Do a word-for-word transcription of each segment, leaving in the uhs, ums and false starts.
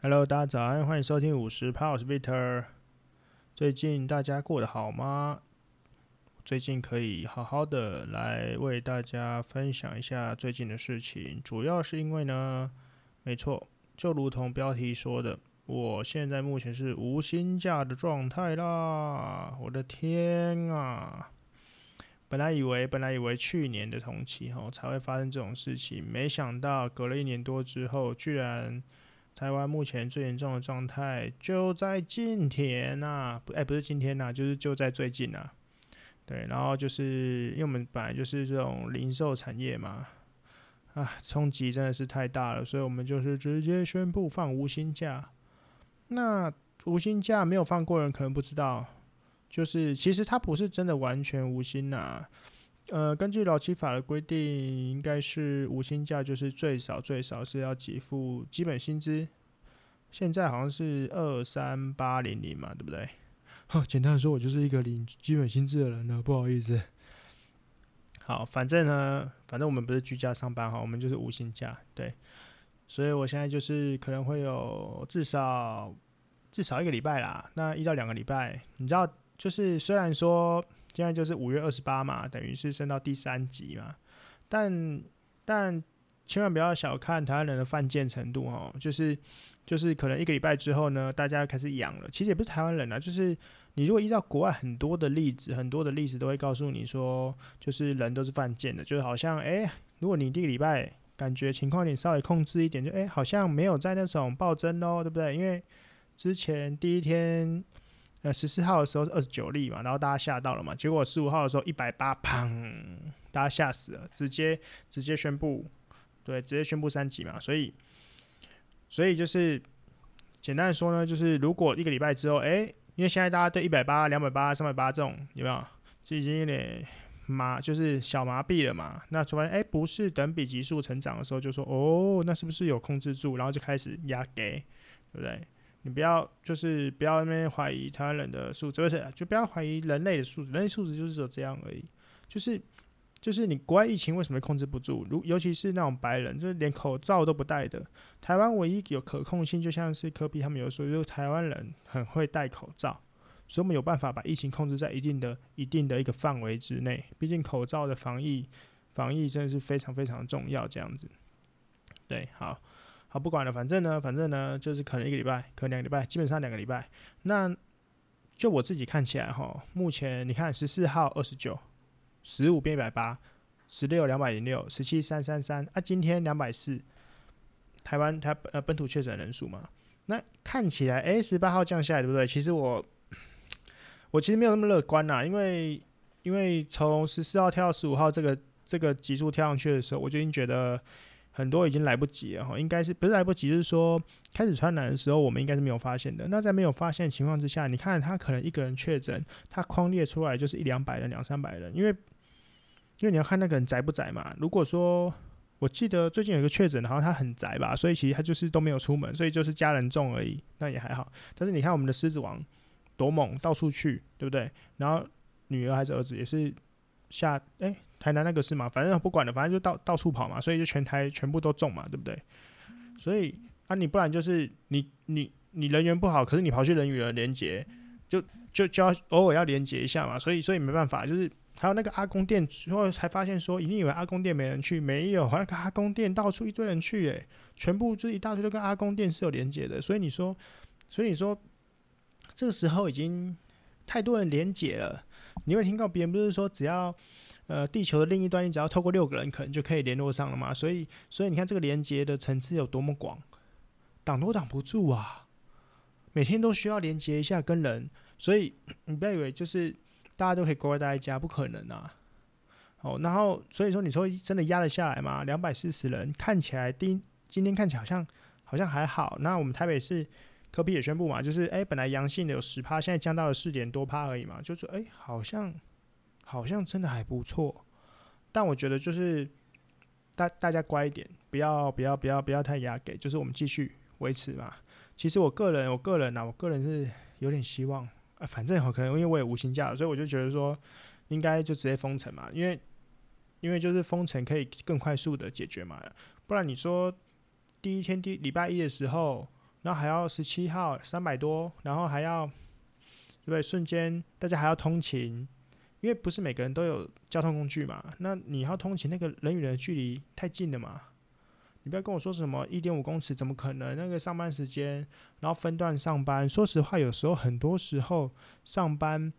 Hello， 大家早安，欢迎收听五十趴，我是 Vitor。最近大家过得好吗？最近可以好好的来为大家分享一下最近的事情，主要是因为呢，没错，就如同标题说的，我现在目前是无薪假的状态啦！我的天啊！本来以为本来以为去年的同期吼才会发生这种事情，没想到隔了一年多之后，居然。台湾目前最严重的状态就在今天啊，哎、欸，不是今天啊，就是就在最近啊。对，然后就是因为我们本来就是这种零售产业嘛，啊，冲击真的是太大了，所以我们就是直接宣布放无薪假。那无薪假没有放过人可能不知道，就是其实它不是真的完全无薪啊。呃，根据劳基法的规定，应该是无薪假就是最少最少是要给付基本薪资，现在好像是二三八零零嘛，对不对？哦，简单的说，我就是一个领基本薪资的人了，不好意思。好，反正呢，反正我们不是居家上班哈，我们就是无薪假，对。所以我现在就是可能会有至少至少一个礼拜啦，那一到两个礼拜，你知道，就是虽然说。现在就是五月二十八嘛，等于是升到第三级嘛，但但千万不要小看台湾人的犯贱程度哦，就是就是可能一个礼拜之后呢，大家开始痒了。其实也不是台湾人啊，就是你如果依照国外很多的例子，很多的例子都会告诉你说，就是人都是犯贱的，就是好像哎、欸，如果你第一个礼拜感觉情况有点稍微控制一点，就哎、欸、好像没有在那种暴增喽，对不对？因为之前第一天。呃，十四号的时候是二十九例嘛，然后大家吓到了嘛，结果十五号的时候一百八，砰，大家吓死了，直接直接宣布，对，直接宣布三级嘛，所以所以就是简单的说呢，就是如果一个礼拜之后，哎、欸，因为现在大家对一百八、两百八、三百八这种有没有，这已经有点麻，就是小麻痹了嘛，那突然哎不是等比级数成长的时候，就说哦，那是不是有控制住，然后就开始压给，对不对？你不要就是不要那边怀疑台湾人的素质，就不要怀疑人类的素质，人类素质就是只有这样而已。就是就是你国外疫情为什么控制不住？尤其是那种白人，就是连口罩都不戴的。台湾唯一有可控性，就像是科比他们有说，就是台湾人很会戴口罩，所以我们有办法把疫情控制在一定的一定的一个范围之内。毕竟口罩的防疫防疫真的是非常非常重要，这样子。对，好。好，不管了，反正呢，反正呢，就是可能一个礼拜，可能两个礼拜，基本上两个礼拜。那就我自己看起来哈，目前你看十四号二十九，十五变一百八，十六两百零六，十七三三三啊，今天两百四，台湾台呃本土确诊人数嘛，那看起来哎十八号降下来，对不对？其实我我其实没有那么乐观啦，因为因为从十四号跳到十五号这个这个级数跳上去的时候，我就已经觉得。很多已经来不及了，应该是不是来不及？就是说开始传染的时候，我们应该是没有发现的。那在没有发现的情况之下，你看他可能一个人确诊，他框列出来就是一两百人、两三百人，因为因为你要看那个人宅不宅嘛。如果说我记得最近有一个确诊，好像他很宅吧，所以其实他就是都没有出门，所以就是家人中而已，那也还好。但是你看我们的狮子王多猛，到处去，对不对？然后女儿还是儿子也是下哎。欸台南那个是嘛，反正不管了，反正就到到处跑嘛，所以就全台全部都中嘛，对不对？所以啊，你不然就是你你你人缘不好，可是你跑去人与人连结，就就就要偶尔要连结一下嘛，所以所以没办法，就是还有那个阿公店，之后才发现说，你以为阿公店没人去，没有，那个阿公店到处一堆人去、欸，哎，全部就是一大堆都跟阿公店是有连结的，所以你说，所以你说，这个时候已经太多人连结了，你会听到别人不是说只要。呃，地球的另一端，你只要透过六个人，可能就可以联络上了嘛。所以，所以你看这个连接的层次有多么广，挡都挡不住啊！每天都需要连接一下跟人，所以你不要以为就是大家都可以乖乖待在家，不可能啊！哦，然后所以说，你说真的压得下来吗？两百四十人看起来，第今天看起来好像好像还好。那我们台北市柯 P 也宣布嘛，就是哎、欸，本来阳性的有十趴，现在降到了四点多趴而已嘛，就是哎、欸，好像。好像真的还不错，但我觉得就是大大家乖一点，不要不要不要不要太压给，就是我们继续维持嘛。其实我个人我个人啊，我个人是有点希望，啊、反正可能因为我也无薪假，所以我就觉得说应该就直接封城嘛，因为因为就是封城可以更快速的解决嘛，不然你说第一天第礼拜一的时候，然后还要十七号三百多，然后还要对不对？瞬间大家还要通勤，因为不是每个人都有交通工具嘛，那你要通勤那个人与人的距离太近了嘛。你不要跟我说什么 一点五公尺，怎么可能？那个上班时间，然后分段上班，说实话有时候很多时候上班，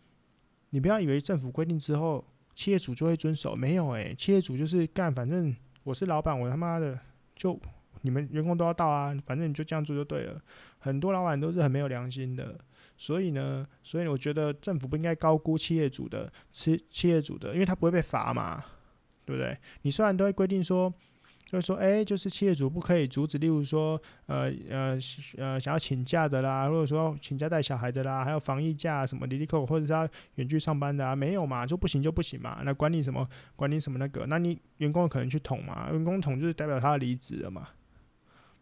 你不要以为政府规定之后企业主就会遵守，没有诶、欸，企业主就是干，反正我是老板，我他妈的就你们员工都要到啊，反正你就这样做就对了。很多老板都是很没有良心的，所以呢，所以我觉得政府不应该高估企业主的企企业主的，因为他不会被罚嘛，对不对？你虽然都会规定说。就是说，哎、欸，就是企业主不可以阻止，例如说，呃呃呃，想要请假的啦，或者说请假带小孩的啦，还有防疫假什么滴滴扣，或者是要远距上班的啊，没有嘛，就不行就不行嘛，那管你什么管你什么那个，那你员工可能去捅嘛，员工捅就是代表他离职了嘛，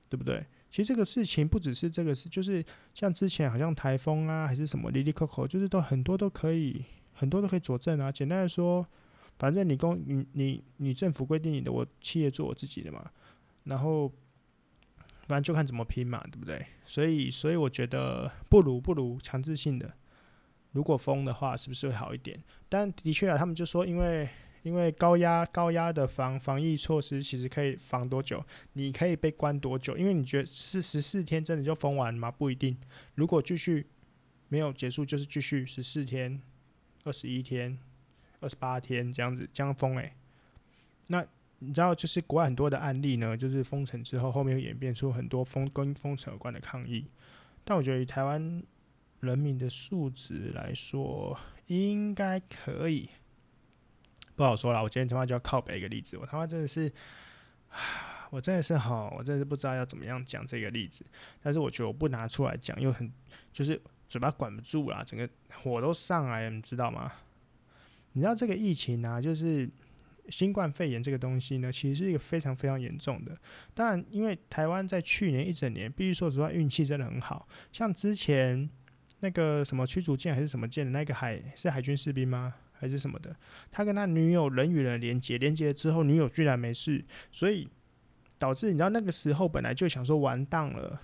对不对？其实这个事情不只是这个事，就是像之前好像台风啊，还是什么滴滴扣扣，就是都很多都可以，很多都可以佐证啊。简单的说。反正你公你你你政府规定你的，我企业做我自己的嘛，然后反正就看怎么拼嘛，对不对？所以所以我觉得不如不如强制性的，如果封的话，是不是会好一点？但的确啊，他们就说因为因为高压高压的防防疫措施其实可以防多久，你可以被关多久？因为你觉得是十四天真的就封完吗？不一定，如果继续没有结束，就是继续十四天、二十一天。二十八天这样子，这样封哎、欸，那你知道就是国外很多的案例呢，就是封城之后，后面又演变出很多封跟封城有关的抗议。但我觉得以台湾人民的素质来说，应该可以。不好说啦，我今天他妈就要靠北一个例子，我他妈真的是，我真的是好，我真的是不知道要怎么样讲这个例子。但是我觉得我不拿出来讲，又很就是嘴巴管不住啦，整个火都上来了，你知道吗？你知道这个疫情啊，就是新冠肺炎这个东西呢，其实是一个非常非常严重的。当然，因为台湾在去年一整年，必须说实话，运气真的很好。像之前那个什么驱逐舰还是什么舰的那个海是海军士兵吗？还是什么的？他跟他女友人与人连结，连结了之后，女友居然没事，所以导致你知道那个时候本来就想说完蛋了，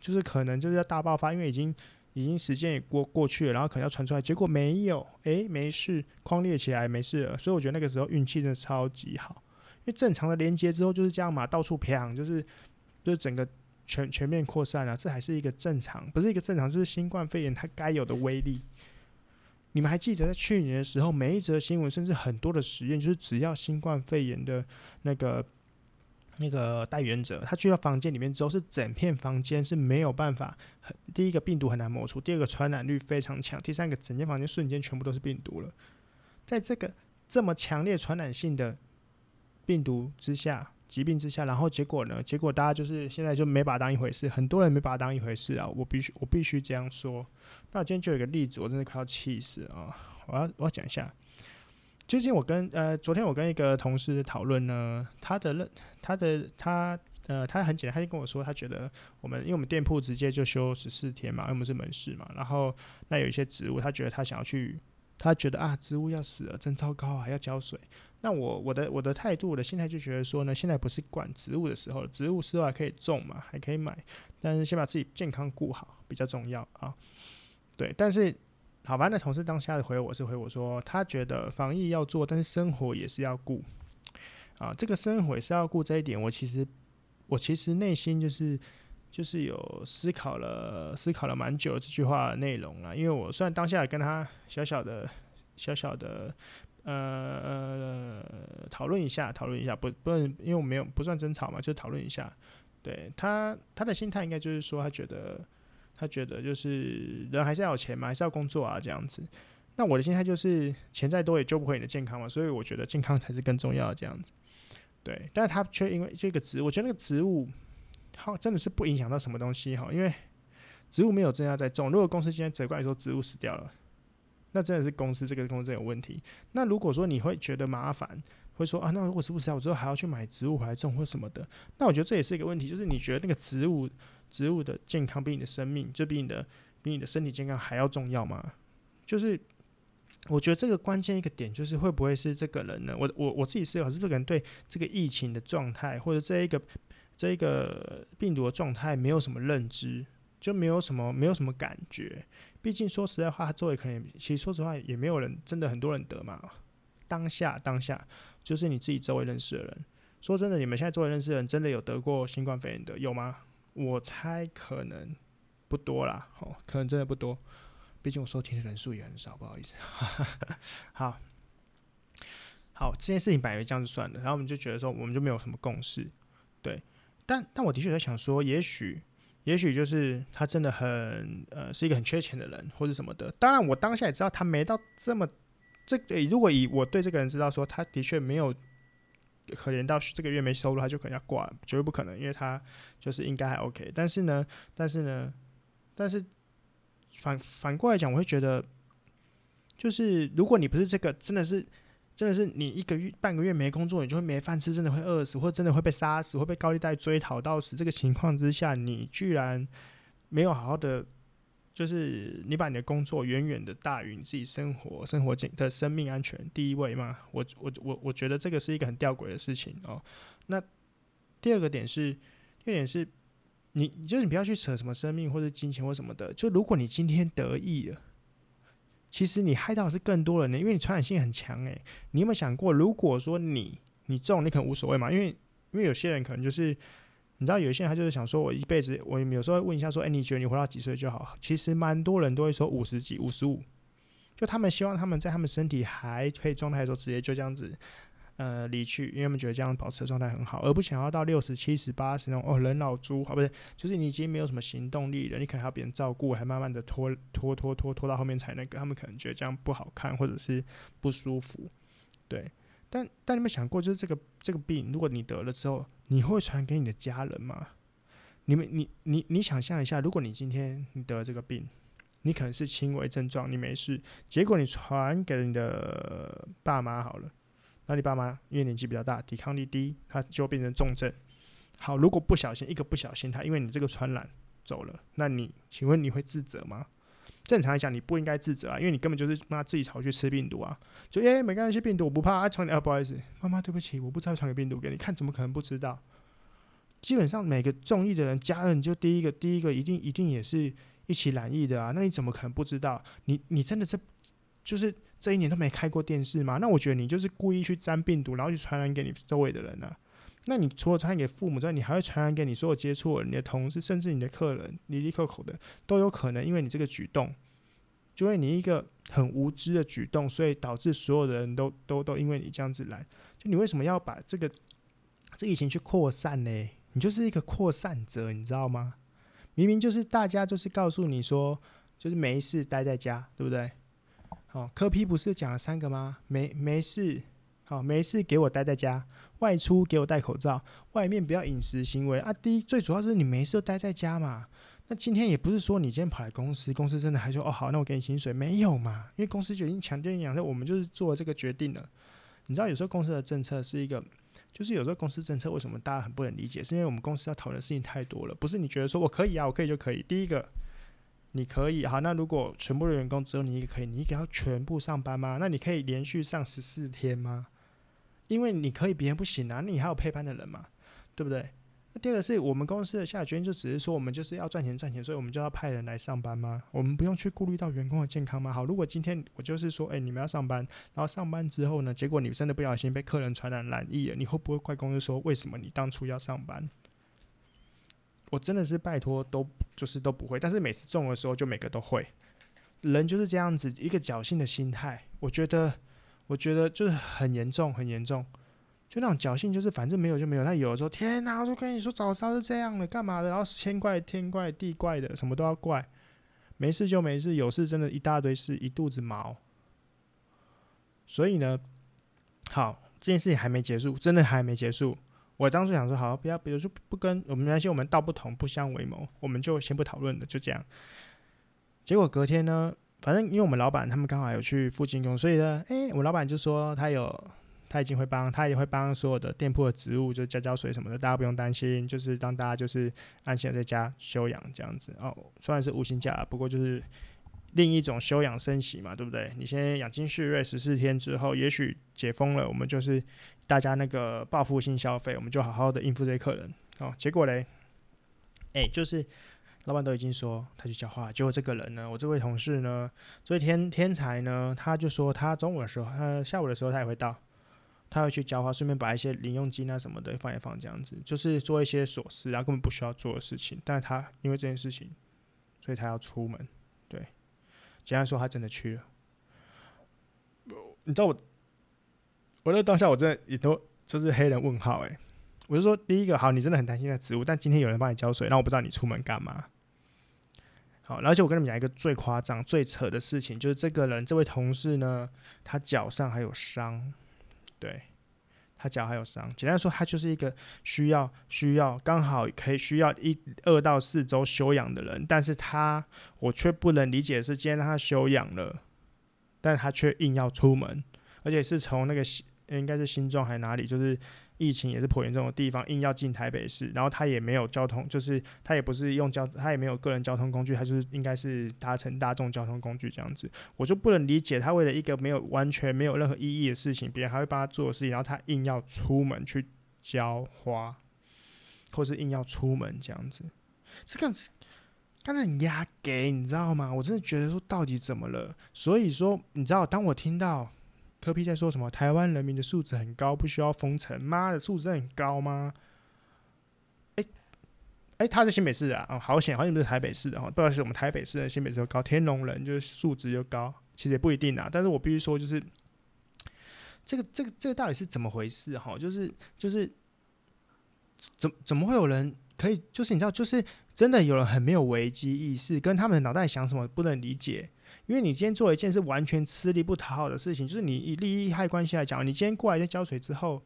就是可能就是要大爆发，因为已经。已经时间也过过去了，然后可能要传出来，结果没有，哎，没事，框列起来没事了。所以我觉得那个时候运气真的超级好，因为正常的连接之后就是这样嘛，到处啪，就是就是整个全全面扩散啊，这还是一个正常，不是一个正常，就是新冠肺炎它该有的威力。你们还记得在去年的时候，每一则新闻甚至很多的实验，就是只要新冠肺炎的那个。那个带原者，他去到房间里面之后，是整片房间是没有办法。第一个病毒很难抹除，第二个传染率非常强，第三个整间房间瞬间全部都是病毒了。在这个这么强烈传染性的病毒之下、疾病之下，然后结果呢？结果大家就是现在就没把它当一回事，很多人没把它当一回事啊！我必须我必须这样说。那我今天就有一个例子，我真的快要气死啊！我要我要讲一下。最近我跟呃，昨天我跟一个同事讨论呢，他的他的他呃，他很简单，他就跟我说，他觉得我们因为我们店铺直接就休十四天嘛，因为我们是门市嘛，然后那有一些植物，他觉得他想要去，他觉得啊，植物要死了，真糟糕啊，要浇水。那我我的我的态度，我的心态就觉得说呢，现在不是管植物的时候，植物是还可以种嘛，还可以买，但是先把自己健康顾好比较重要啊。对，但是。好吧，那同事当下的回我是回我说，他觉得防疫要做，但是生活也是要顾啊。这个生活也是要顾这一点，我其实我其实内心就是就是有思考了思考了蛮久这句话的内容啦。因为我虽然当下跟他小小的小小的呃讨论一下讨论一下，不不能因为我没有不算争吵嘛，就讨论一下。对他他的心态应该就是说，他觉得。他觉得就是人还是要有钱嘛，还是要工作啊这样子。那我的心态就是钱再多也救不回你的健康嘛，所以我觉得健康才是更重要的这样子。对，但是他却因为这个植物，我觉得那个植物好真的是不影响到什么东西哈，因为植物没有真的在种。如果公司今天责怪说植物死掉了，那真的是公司这个公司真的有问题。那如果说你会觉得麻烦，会说啊，那如果植物死掉，我之后还要去买植物回来种或什么的，那我觉得这也是一个问题，就是你觉得那个植物。植物的健康比你的生命，就比你的比你的身体健康还要重要吗？就是我觉得这个关键一个点就是会不会是这个人呢？我我我自己思考是不是可能对这个疫情的状态，或者这一个这一个病毒的状态没有什么认知，就没有什么没有什么感觉。毕竟说实在话，他周围可能其实说实话也没有人真的很多人得嘛。当下当下就是你自己周围认识的人。说真的，你们现在周围认识的人真的有得过新冠肺炎的有吗？我猜可能不多啦，哦，可能真的不多。毕竟我收听的人数也很少，不好意思。好。好，这件事情本来这样就算了，然后我们就觉得说，我们就没有什么共识，对。但但我的确在想说，也许，也许就是他真的很呃是一个很缺钱的人，或者什么的。当然，我当下也知道他没到这么这个，如果以我对这个人知道说，他的确没有可怜到这个月没收入，他就可能要挂，绝对不可能，因为他就是应该还 OK。但是呢，但是呢，但是反反过来讲，我会觉得，就是如果你不是这个，真的是。真的是你一个月半个月没工作，你就会没饭吃，真的会饿死，或真的会被杀死，会被高利贷追讨到死。这个情况之下，你居然没有好好的，就是你把你的工作远远的大于你自己生活生活的生命安全第一位嘛？我我我我觉得这个是一个很吊诡的事情哦。那第二个点是，第二点是，你就是你不要去扯什么生命或者金钱或什么的。就如果你今天得意了。其实你害到的是更多人呢，因为你传染性很强哎、欸。你有没有想过，如果说你你中，你可能无所谓嘛，因为因为有些人可能就是，你知道有些人他就是想说，我一辈子，我有时候会问一下说，哎、欸，你觉得你活到几岁就好？其实蛮多人都会说五十几、五十五，就他们希望他们在他们身体还可以状态的时候，直接就这样子呃离去，因为他们觉得这样保持的状态很好，而不想要到六十、七十、八十那种哦人老珠啊，不是，就是你已经没有什么行动力了，你可能还要别人照顾，还慢慢的拖拖拖拖拖到后面才那个，他们可能觉得这样不好看或者是不舒服，对。但但你有没有想过，就是这个这个病，如果你得了之后，你会传给你的家人吗？你们你你你想象一下，如果你今天你得了这个病。你可能是轻微症状，你没事，结果你传给你的爸妈好了，那你爸妈因为年纪比较大，抵抗力低，他就变成重症。好，如果不小心一个不小心，他因为你这个传染走了，那你请问你会自责吗？正常来讲，你不应该自责啊，因为你根本就是妈自己跑去吃病毒啊，就哎、欸、没关系，病毒我不怕，啊传给啊不好意思，妈妈对不起，我不知道传给病毒给你，看怎么可能不知道？基本上每个中疫的人家人就第一个第一个一定一定也是一起染疫的啊，那你怎么可能不知道？你你真的这就是。这一年都没开过电视嘛？那我觉得你就是故意去沾病毒，然后去传染给你周围的人啊。那你除了传染给父母之外，你还会传染给你所有接触的人、你的同事，甚至你的客人，离离口口的都有可能，因为你这个举动，就会你一个很无知的举动，所以导致所有的人都都都因为你这样子来。就你为什么要把这个这疫情去扩散呢？你就是一个扩散者，你知道吗？明明就是大家就是告诉你说，就是没事待在家，对不对？哦，柯 P 不是讲了三个吗？没没事，好、哦、没事，给我待在家，外出给我戴口罩，外面不要饮食行为啊。第一，最主要是你没事就待在家嘛。那今天也不是说你今天跑来公司，公司真的还说哦好，那我给你薪水，没有嘛？因为公司就已经强调讲说，我们就是做了这个决定了。你知道有时候公司的政策是一个，就是有时候公司政策为什么大家很不能理解，是因为我们公司要讨论的事情太多了，不是你觉得说我可以啊，我可以就可以。第一个。你可以好，那如果全部的员工只有你一个可以，你一个要全部上班吗？那你可以连续上十四天吗？因为你可以，别人不行啊，你还有配班的人嘛，对不对？那第二个是我们公司的下决定就只是说，我们就是要赚钱赚钱，所以我们就要派人来上班吗？我们不用去顾虑到员工的健康吗？好，如果今天我就是说，哎、欸，你们要上班，然后上班之后呢，结果你真的不小心被客人传染染疫了，你会不会怪公司说为什么你当初要上班？我真的是拜托，都就是都不会，但是每次中的时候就每个都会。人就是这样子一个侥幸的心态，我觉得，我觉得就是很严重，很严重。就那种侥幸，就是反正没有就没有。但有的时候，天哪，我就跟你说早知道是这样了，干嘛的？然后天怪天怪地怪的，什么都要怪。没事就没事，有事真的一大堆事，一肚子毛。所以呢，好，这件事情还没结束，真的还没结束。我当初想说好，不要，比如说不跟我们那些我们道不同不相为谋，我们就先不讨论了，就这样。结果隔天呢，反正因为我们老板他们刚好有去附近工，所以呢，哎、欸，我们老板就说他有，他已经会帮，他也会帮所有的店铺的职务，就浇浇水什么的，大家不用担心，就是让大家就是安心在家休养这样子哦。虽然是无薪假，不过就是另一种休养生息嘛，对不对？你先养精蓄锐，十四天之后，也许解封了，我们就是。大家那个报复性消费，我们就好好的应付这些客人。哦，结果嘞，哎、欸，就是老板都已经说他去教画，结果这个人呢，我这位同事呢，这位 天, 天才呢，他就说他中午的时候，他下午的时候他也会到，他会去教画，顺便把一些零用金啊什么的放一放，这样子就是做一些琐事啊，根本不需要做的事情，但是他因为这件事情，所以他要出门。对，简单说，他真的去了。你知道我，我那当下我真的也都就是黑人问号哎、欸。我就说，第一个好，你真的很担心那植物，但今天有人帮你浇水，那我不知道你出门干嘛。好，而且我跟你们讲一个最夸张、最扯的事情，就是这个人，这位同事呢，他脚上还有伤，对，他脚还有伤。简单说，他就是一个需要、需要刚好可以需要一二到四周休养的人，但是他我却不能理解的是，今天让他休养了，但他却硬要出门，而且是从那个应该是新庄还哪里，就是疫情也是颇严重的地方，硬要进台北市，然后他也没有交通，就是他也不是用交，他也没有个人交通工具，他就是应该是搭乘大众交通工具这样子，我就不能理解他为了一个没有完全没有任何意义的事情，别人还会帮他做的事情，然后他硬要出门去浇花，或是硬要出门这样子，这个刚才很压给你知道吗？我真的觉得说到底怎么了？所以说你知道，当我听到柯 P 在说什么台湾人民的素质很高，不需要封城，妈的素质很高吗？哎、欸、哎、欸，他是新北市的啊，哦、好险，好险不是台北市的哈、哦，不知道是我们台北市的新北市就高，天龙人就是素质就高，其实也不一定啊。但是我必须说，就是这个这个这个到底是怎么回事哈、哦？就是就是怎怎么会有人可以就是你知道就是。真的有人很没有危机意识，跟他们的脑袋想什么不能理解，因为你今天做一件是完全吃力不讨好的事情，就是你以利害关系来讲，你今天过来在浇水之后，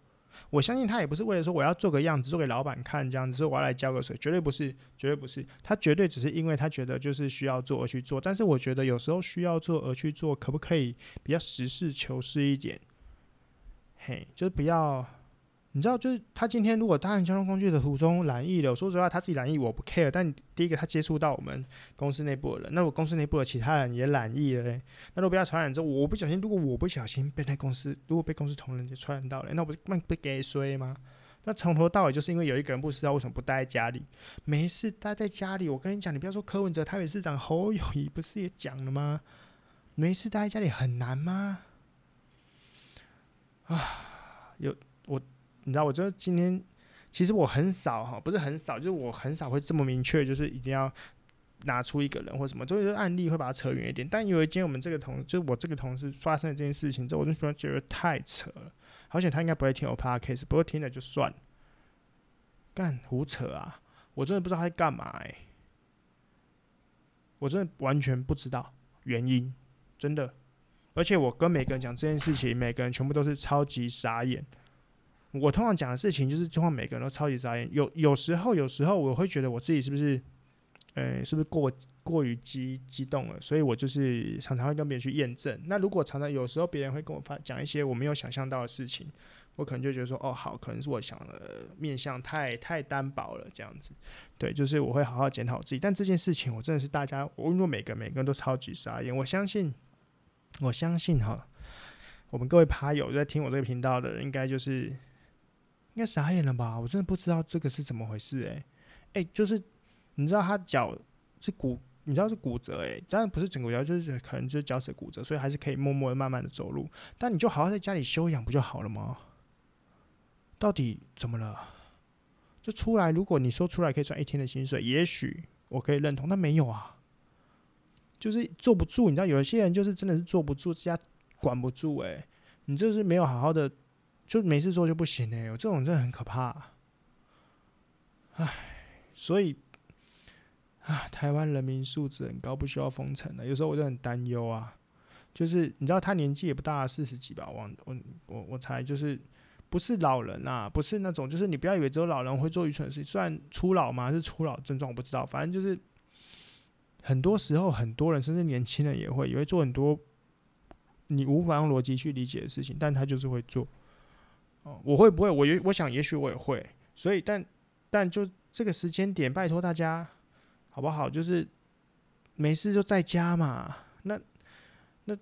我相信他也不是为了说我要做个样子做给老板看这样子，所以我要来浇个水，绝对不是，绝对不是，他绝对只是因为他觉得就是需要做而去做，但是我觉得有时候需要做而去做，可不可以比较实事求是一点？嘿，就是不要。你知道，就是他今天如果搭乘交通工具的途中染疫了，说实话他自己染疫我不 care， 但第一个他接触到我们公司内部的人，那我公司内部的其他人也染疫了、欸，那如果被他传染之后，我不小心，如果我不小心被那公司，如果被公司同仁也传染到了、欸，那我不被给衰吗？那从头到尾就是因为有一个人不知道为什么不待在家里，没事待在家里，我跟你讲，你不要说柯文哲、台北市长侯友宜不是也讲了吗？没事待在家里很难吗？啊，有我。你知道，我就今天其实我很少不是很少，就是我很少会这么明确，就是一定要拿出一个人或什么，就是案例会把它扯远一点。但因为今天我们这个同，就是我这个同事发生了这件事情之后，我就觉得太扯了。好险他应该不会听我 podcast， 不过听了就算了，干胡扯啊！我真的不知道他在干嘛哎、欸，我真的完全不知道原因，真的。而且我跟每个人讲这件事情，每个人全部都是超级傻眼。我通常讲的事情就是，通常每个人都超级傻眼。有有时候，有时候我会觉得我自己是不是，呃，是不是过过于激激动了？所以我就是常常会跟别人去验证。那如果常常有时候别人会跟我发讲一些我没有想象到的事情，我可能就觉得说，哦，好，可能是我想的面向太太单薄了，这样子。对，就是我会好好检讨自己。但这件事情，我真的是大家，我问每个每个人都超级傻眼。我相信，我相信哈，我们各位趴友在听我这个频道的，应该就是。应该傻眼了吧？我真的不知道这个是怎么回事哎、欸、哎、欸，就是你知道他脚是骨，你知道是骨折哎、欸，当然不是整个脚，就是可能就是脚趾骨折，所以还是可以默默的慢慢的走路。但你就好好在家里休养不就好了吗？到底怎么了？就出来，如果你说出来可以赚一天的薪水，也许我可以认同，但没有啊，就是坐不住。你知道有些人就是真的是坐不住，家管不住哎、欸，你就是没有好好的。就没事做就不行哎、欸，我这种真的很可怕、啊，唉，所以啊，台湾人民素质很高，不需要封城了。有时候我就很担忧啊，就是你知道他年纪也不大，四十几吧，我我我我猜就是不是老人啊，不是那种，就是你不要以为只有老人会做愚蠢的事情，虽然初老嘛是初老症状，我不知道，反正就是很多时候很多人，甚至年轻人也会也会做很多你无法用逻辑去理解的事情，但他就是会做。哦、我会不会？我也我想，也许我也会。所以，但但就这个时间点，拜托大家，好不好？就是没事就在家嘛。那那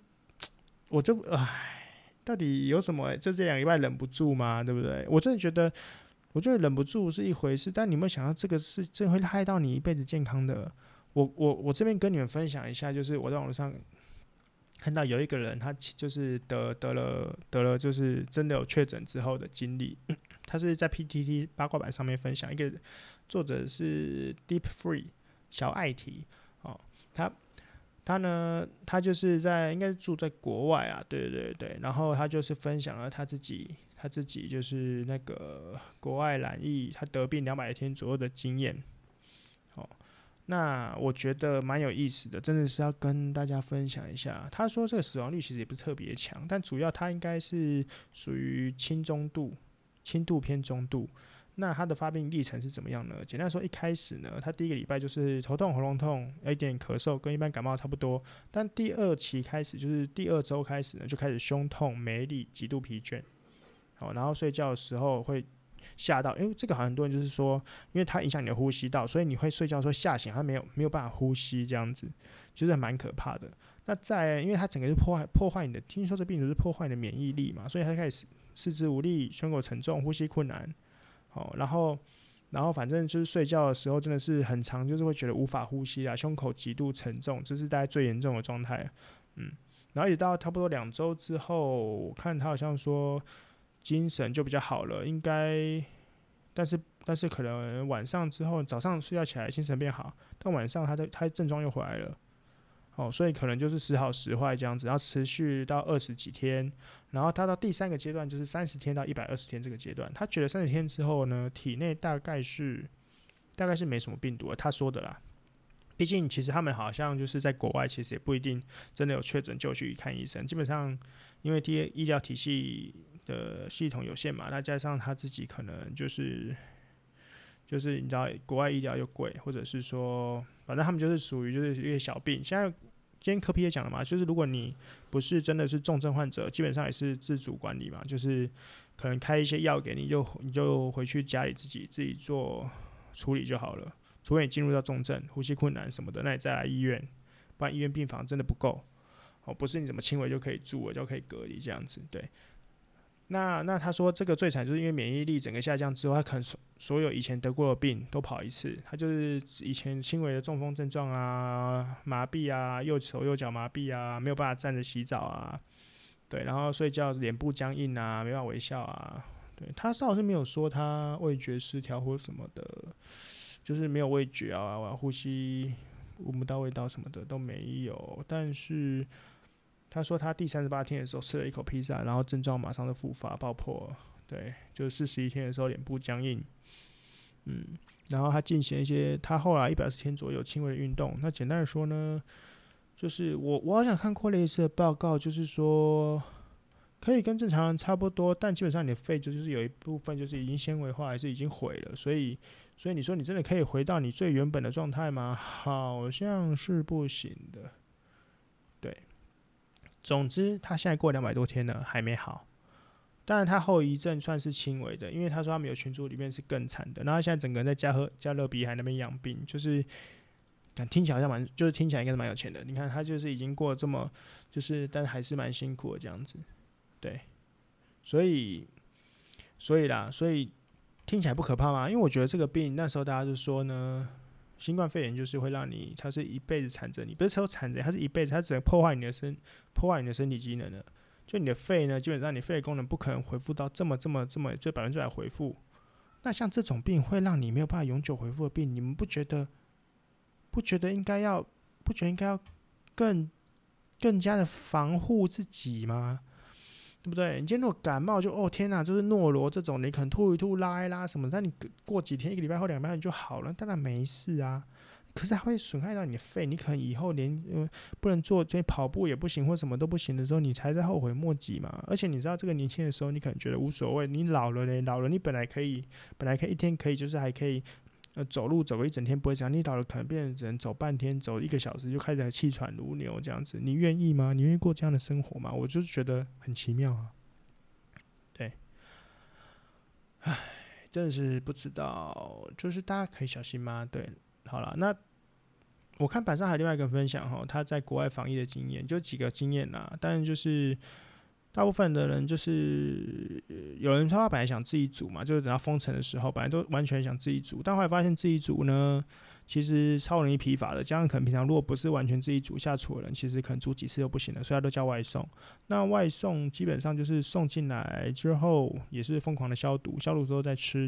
我就唉，到底有什么、欸？就这两个礼拜忍不住嘛，对不对？我真的觉得，我我觉得忍不住是一回事，但你有没有想到这个是这会害到你一辈子健康的？我我我这边跟你们分享一下，就是我在网络上看到有一个人，他就是得得了得了，就是真的有确诊之后的经历。他是在 P T T 八卦版上面分享，一个作者是 Deep Free 小爱提哦，他他呢，他就是在应该是住在国外啊，对对对，然后他就是分享了他自己。他自己就是那个国外染疫，他得病两百天左右的经验，哦，那我觉得蛮有意思的，真的是要跟大家分享一下。他说这个死亡率其实也不是特别强，但主要他应该是属于轻中度、轻度偏中度。那他的发病历程是怎么样呢？简单说，一开始呢，他第一个礼拜就是头痛、喉咙痛，有一点咳嗽，跟一般感冒差不多。但第二期开始，就是第二周开始呢，就开始胸痛、没力、极度疲倦。哦，然后睡觉的时候会吓到，因为这个好像很多人就是说，因为它影响你的呼吸道，所以你会睡觉的时候吓醒，它没有没有办法呼吸，这样子就是蛮可怕的。那在因为它整个是破坏破坏你的，听说这病毒是破坏你的免疫力嘛，所以它开始四肢无力、胸口沉重、呼吸困难。哦，然后然后反正就是睡觉的时候真的是很常，就是会觉得无法呼吸啦，胸口极度沉重，这是大概最严重的状态。嗯，然后也到差不多两周之后，我看他好像说。精神就比较好了，应该，但是但是可能晚上之后，早上睡觉起来精神变好，但晚上他的他症状又回来了，哦，所以可能就是时好时坏这样子，然后持续到二十几天，然后他到第三个阶段就是三十天到一百二十天这个阶段，他觉得三十天之后呢，体内大概是大概是没什么病毒了，他说的啦。毕竟其实他们好像就是在国外，其实也不一定真的有确诊就去看医生。基本上，因为第一医疗体系的系统有限嘛，那加上他自己可能就是就是你知道，国外医疗又贵，或者是说，反正他们就是属于就是一些小病。现在今天柯 P 也讲了嘛，就是如果你不是真的是重症患者，基本上也是自主管理嘛，就是可能开一些药给你，就你就回去家里自己自己做处理就好了。除非你进入到重症、呼吸困难什么的，那你再来医院，不然医院病房真的不够，哦，不是你怎么轻微就可以住了，就可以隔离这样子。对，那那他说这个最惨就是因为免疫力整个下降之后，他可能所有以前得过的病都跑一次，他就是以前轻微的中风症状啊、麻痹啊、右手右脚麻痹啊、没有办法站着洗澡啊，对，然后睡觉脸部僵硬啊、没办法微笑啊，对，他倒是没有说他味觉失调或什么的。就是没有味觉啊，呼吸闻不到味道什么的都没有。但是他说他第三十八天的时候吃了一口披萨，然后症状马上就复发爆破。对，就四十一天的时候脸部僵硬。嗯，然后他进行一些，他后来一百二十天左右轻微的运动。那简单的说呢，就是我我好像看过类似的报告，就是说可以跟正常人差不多，但基本上你的肺就是有一部分就是已经纤维化，还是已经毁了，所以。所以你说你真的可以回到你最原本的状态吗？好像是不行的。对，总之他现在过两百多天了，还没好。当然他后遗症算是轻微的，因为他说他们有群组里面是更惨的。然后他现在整个人在加勒加勒比海那边养病，就是听起来好像蛮，就是听起来应该是蛮有钱的。你看他就是已经过这么，就是但还是蛮辛苦的这样子。对，所以所以啦，所以。听起来不可怕吗？因为我觉得这个病那时候大家就说呢，新冠肺炎就是会让你，它是一辈子缠着你，不是说缠着，它是一辈子，它只能破坏你的身，破坏你的身体机能了。就你的肺呢，基本上你肺的功能不可能恢复到这么这么这么就百分之百恢复。那像这种病会让你没有办法永久恢复的病，你们不觉得？不觉得应该要，不觉得应该要更更加的防护自己吗？对不对？你今天如果感冒就哦天哪，就是诺罗这种，你可能吐一吐、拉一拉什么，但你过几天、一个礼拜后、两个礼拜你就好了，当然没事啊。可是它会损害到你的肺，你可能以后连、呃、不能做，所以跑步也不行，或什么都不行的时候，你才在后悔莫及嘛。而且你知道，这个年轻的时候你可能觉得无所谓，你老了嘞，老了你本来可以，本来可以一天可以，就是还可以。呃、走路走个一整天不会这样，你老了可能变成只能走半天，走一个小时就开始气喘如牛这样子，你愿意吗？你愿意过这样的生活吗？我就是觉得很奇妙啊。对，唉，真的是不知道，就是大家可以小心吗？对，好了，那我看板上还有另外一个分享哈，他在国外防疫的经验，就几个经验啦，当然就是。大部分的人就是有人他本来想自己煮嘛，就是等到封城的时候本来都完全想自己煮，但后来发现自己煮呢其实超容易疲乏的，加上可能平常如果不是完全自己煮下厨的人，其实可能煮几次就不行了，所以他都叫外送。那外送基本上就是送进来之后也是疯狂的消毒，消毒之后再吃，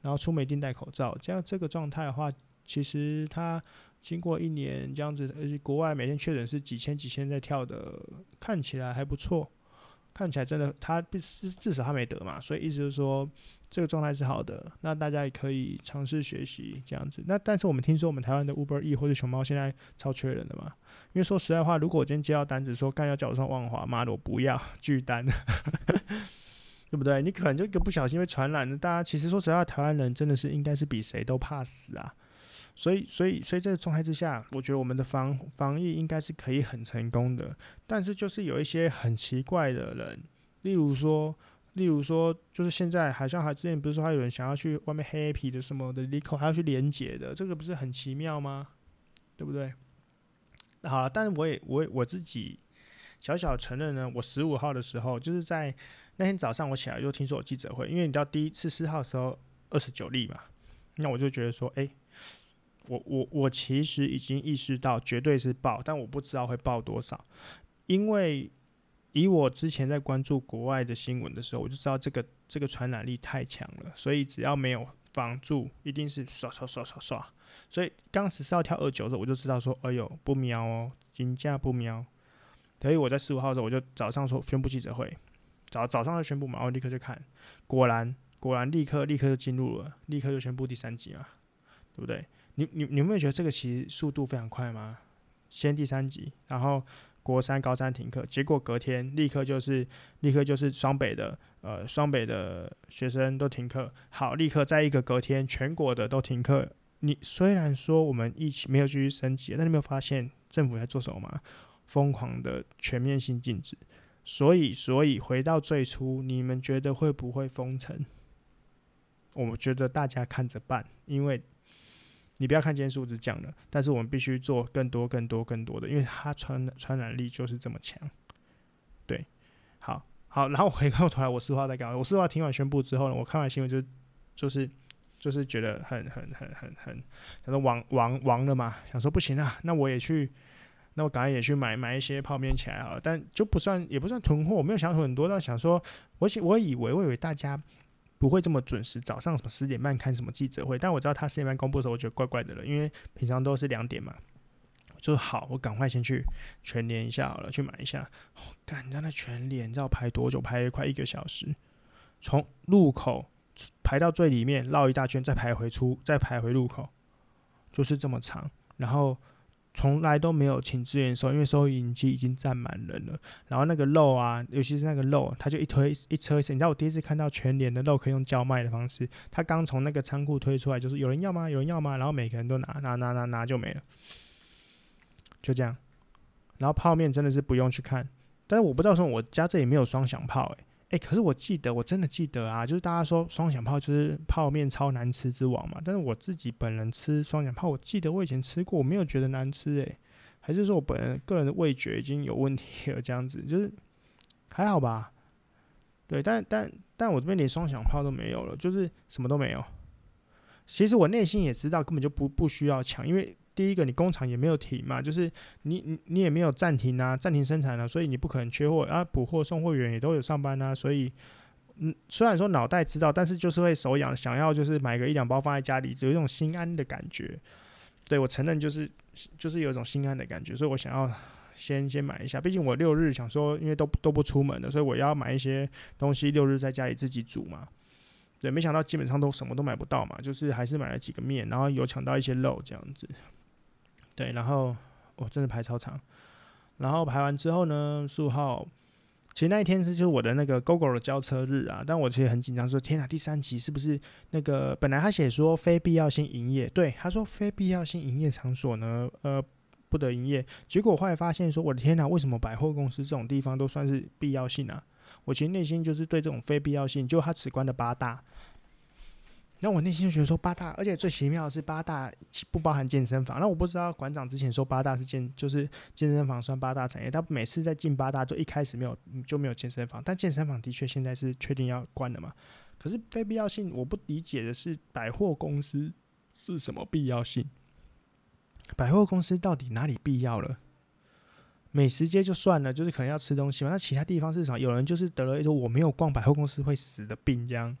然后出门一定戴口罩，这样这个状态的话，其实他经过一年这样子，而且国外每天确诊是几千几千在跳的，看起来还不错。看起来真的，他至少他没得嘛，所以意思就是说这个状态是好的，那大家也可以尝试学习这样子。那但是我们听说我们台湾的 Uber Eats 或者熊猫现在超缺人的嘛，因为说实在话，如果我今天接到单子说干要叫我上万华，妈的我不要拒单，对不对？你可能就一个不小心会传染，大家其实说实在，台湾人真的是应该是比谁都怕死啊。所以，所以，所以这个状态之下，我觉得我们的防防疫应该是可以很成功的。但是，就是有一些很奇怪的人，例如说，例如说，就是现在好像还之前不是说还有人想要去外面黑皮的什么的理口，还要去连结的，这个不是很奇妙吗？对不对？好了，但是我也我也我自己小小承认呢，我十五号的时候，就是在那天早上我起来就听说有记者会，因为你知道第一次四号的时候二十九例嘛，那我就觉得说，哎、欸。我我我其实已经意识到绝对是爆，但我不知道会爆多少，因为以我之前在关注国外的新闻的时候，我就知道这个这个传染力太强了，所以只要没有防住，一定是刷刷刷刷刷。所以刚十四号跳二九的时候，我就知道说，哎呦不喵哦，金价不喵。所以我在十五号的时候，我就早上说宣布记者会，早早上就宣布嘛，我立刻就看，果然果然立刻立刻就进入了，立刻就宣布第三集嘛，对不对？你你你有没有觉得这个其实速度非常快吗？先第三集，然后国三高三停课，结果隔天立刻就是立刻就是双北的呃双北的学生都停课，好，立刻在一个隔天全国的都停课。你虽然说我们疫情没有继续升级，但你没有发现政府在做什么吗？疯狂的全面性禁止。所以所以回到最初，你们觉得会不会封城？我觉得大家看着办，因为。你不要看今天数字降了，但是我们必须做更多、更多、更多的，因为它传传染力就是这么强。对，好好，然后我回过头来，我四号在干嘛？我四号听完宣布之后呢，我看完新闻就就是就是觉得很很很很很，想说亡亡亡了嘛，想说不行啊，那我也去，那我赶快也去买买一些泡面起来好了，但就不算也不算囤货，我没有想囤很多，但想说，我我以为我以为大家。不会这么准时，早上什么十点半看什么记者会，但我知道他十点半公布的时候，我觉得怪怪的了，因为平常都是两点嘛。我就好，我赶快先去全联一下好了，去买一下。哦，干，那全联你知道排多久？排快一个小时，从入口排到最里面，绕一大圈，再排回出，再排回入口，就是这么长。然后。从来都没有请支援收，因为收银机已经站满人了。然后那个肉啊，尤其是那个肉，他就一推一车一车。你知道我第一次看到全联的肉可以用叫卖的方式，他刚从那个仓库推出来，就是有人要吗？有人要吗？然后每个人都拿拿拿拿拿就没了，就这样。然后泡面真的是不用去看，但是我不知道说我家这里没有双响炮、欸，哎、欸、可是我记得我真的记得啊，就是大家说双响炮就是泡面超难吃之王嘛，但是我自己本人吃双响炮，我记得我以前吃过，我没有觉得难吃诶、欸，还是说我本人个人的味觉已经有问题了，这样子就是还好吧，对，但但但我这边连双响炮都没有了，就是什么都没有。其实我内心也知道根本就不不需要抢，因为。第一个，你工厂也没有停嘛，就是你你你也没有暂停啊，暂停生产啊，所以你不可能缺货啊，补货送货员也都有上班啊，所以嗯，虽然说脑袋知道，但是就是会手痒，想要就是买个一两包放在家里，只有一种心安的感觉。对，我承认就是就是有一种心安的感觉，所以我想要先先买一下，毕竟我六日想说，因为都都不出门了，所以我要买一些东西，六日在家里自己煮嘛。对，没想到基本上都什么都买不到嘛，就是还是买了几个面，然后有抢到一些肉这样子。对，然后我、哦、真的排超长，然后排完之后呢，十五号，其实那一天是就是我的那个 Gogoro 的交车日啊，但我其实很紧张说，说天哪，第三集是不是那个本来他写说非必要性营业，对，他说非必要性营业场所呢，呃，不得营业，结果我后来发现说，我的天哪，为什么百货公司这种地方都算是必要性啊？我其实内心就是对这种非必要性，就他只关了八大。那我内心就觉得说八大，而且最奇妙的是八大不包含健身房。那我不知道馆长之前说八大是健，就是健身房算八大产业，但每次在进八大就一开始没有就没有健身房，但健身房的确现在是确定要关了嘛。可是非必要性，我不理解的是百货公司是什么必要性？百货公司到底哪里必要了？美食街就算了，就是可能要吃东西嘛。那其他地方至少有人就是得了一种我没有逛百货公司会死的病这样。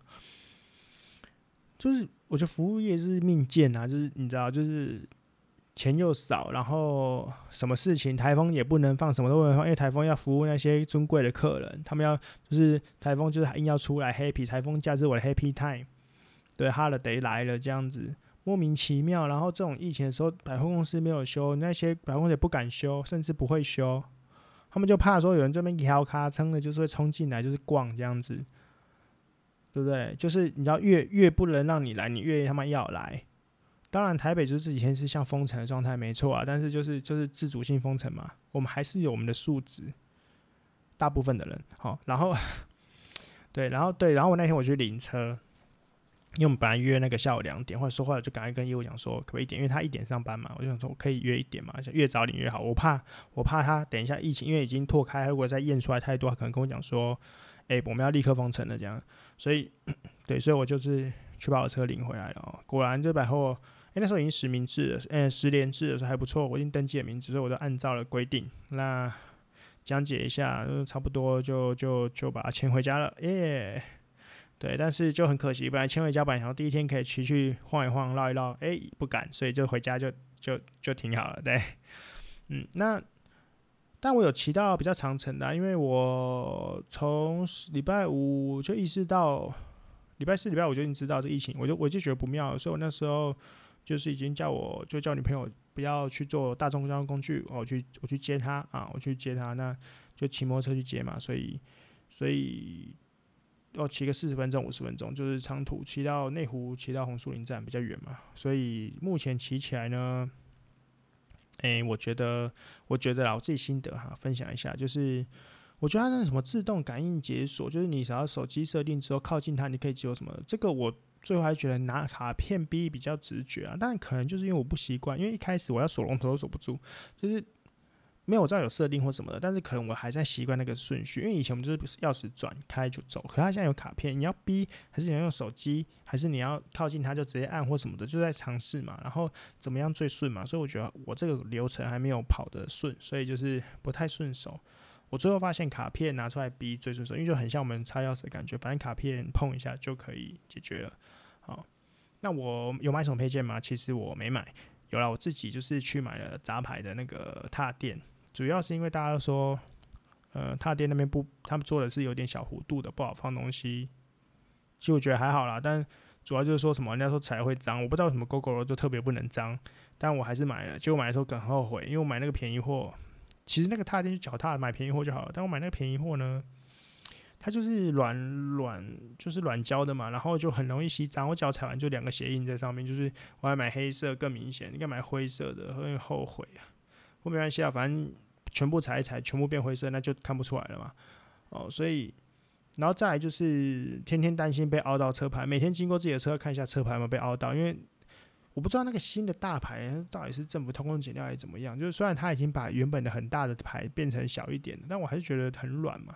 就是我觉得服务业就是命贱啊，就是你知道，就是钱又少，然后什么事情台风也不能放，什么都不能放，因为台风要服务那些尊贵的客人，他们要就是台风就是硬要出来 happy， 台风假是我的 happy time， 对 holiday 来了这样子。莫名其妙，然后这种疫情的时候，百货公司没有休，那些百货公司也不敢休，甚至不会休，他们就怕说有人这边摇卡撑的，就是会冲进来，就是逛这样子，对不对？就是你知道越，越不能让你来，你越他妈要来。当然，台北就是这几天是像封城的状态，没错啊，但是就是就是自主性封城嘛，我们还是有我们的素质，大部分的人，好，然后对，然后对，然后我那天我去领车。因为我们本来约那个下午两点，或者说后来就赶快跟业务讲说可不可以一点，因为他一点上班嘛，我就想说我可以约一点嘛，越早点越好。我怕我怕他等一下疫情，因为已经拓开，如果再验出来太多，他可能跟我讲说，哎、欸，我们要立刻封城了这样。所以，对，所以我就是去把我车领回来了、喔。果然这百货，哎、欸，那时候已经实名制了，嗯、欸，实联制的时候还不错，我已经登记了名字，所以我就按照了规定。那讲解一下，差不多就就就把它签回家了，耶、yeah!。对，但是就很可惜，本来签回家，本来想第一天可以骑去晃一晃、绕一绕，哎，不敢，所以就回家就就就挺好了。对，嗯，那但我有骑到比较长程的、啊，因为我从礼拜五就意识到，礼拜四、礼拜五就已经知道这疫情，我就我就觉得不妙了，所以我那时候就是已经叫我就叫女朋友不要去坐大众交通工具，我去我去接她啊，我去接她，那就骑摩托车去接嘛，所以所以。要骑个四十分钟、五十分钟，就是长途骑到内湖、骑到红树林站比较远嘛，所以目前骑起来呢，哎、欸，我觉得，我觉得啦，我自己心得哈，分享一下，就是我觉得它那什么自动感应解锁，就是你只要手机设定之后靠近它，你可以解锁什么，这个我最后还觉得拿卡片 B 比较直觉啊，但可能就是因为我不习惯，因为一开始我要锁龙头都锁不住，就是。没有，我知道有设定或什么的，但是可能我还在习惯那个顺序，因为以前我们就是钥匙转开就走，可它现在有卡片，你要逼还是你要用手机，还是你要靠近它就直接按或什么的，就在尝试嘛。然后怎么样最顺嘛？所以我觉得我这个流程还没有跑得顺，所以就是不太顺手。我最后发现卡片拿出来逼最顺手，因为就很像我们插钥匙的感觉，反正卡片碰一下就可以解决了。好，那我有买什么配件吗？其实我没买，有啦，我自己就是去买了杂牌的那个踏垫。主要是因为大家说，呃，踏垫那边不，他们做的是有点小弧度的，不好放东西。其实我觉得还好啦，但主要就是说什么，人家说踩会脏，我不知道为什么 Gogoro 就特别不能脏，但我还是买了。结果买的时候很后悔，因为我买那个便宜货，其实那个踏垫就脚踏买便宜货就好了。但我买那个便宜货呢，它就是软软就是软胶的嘛，然后就很容易吸脏。我脚踩完就两个鞋印在上面，就是我还买黑色更明显，应该买灰色的，会后悔啊。我没关系啊，反正。全部踩一踩，全部变灰色，那就看不出来了嘛。哦，所以，然后再来就是天天担心被凹到车牌，每天经过自己的车看一下车牌有没有被凹到，因为我不知道那个新的大牌到底是政府偷工减料还是怎么样。就是虽然他已经把原本的很大的牌变成小一点，但我还是觉得很软嘛。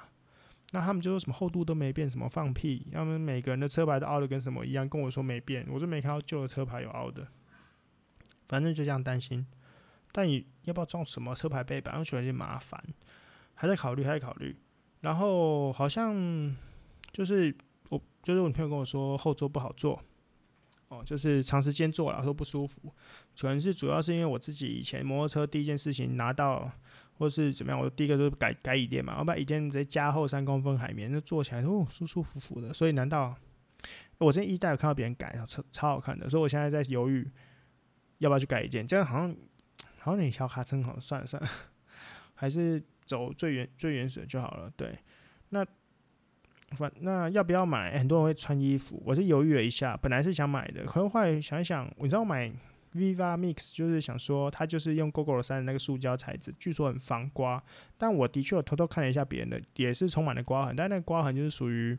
那他们就说什么厚度都没变，什么放屁，他们每个人的车牌都凹的跟什么一样，跟我说没变，我就没看到旧的车牌有凹的，反正就这样担心。但你要不要装什么车牌背板？我觉得有点麻烦，还在考虑，还在考虑。然后好像就是我，就是我朋友跟我说后座不好坐，哦，就是长时间坐了说不舒服，可能是主要是因为我自己以前摩托车第一件事情拿到或是怎么样，我第一个就是改改椅垫嘛，我把椅垫直接加厚三公分海绵，就坐起来哦舒舒服服的。所以难道我之前一代有看到别人改，超超好看的，所以我现在在犹豫要不要去改椅垫，这样好像。然后你小卡真好，算了算了，还是走最原最原始的就好了。对，那反那要不要买、欸？很多人会穿衣服，我是犹豫了一下，本来是想买的，可是后来想一想，你知道我买 Viva Mix 就是想说它就是用 Gogoro 三的那个塑胶材质，据说很防刮，但我的确有偷偷看了一下别人的，也是充满了刮痕，但那个刮痕就是属于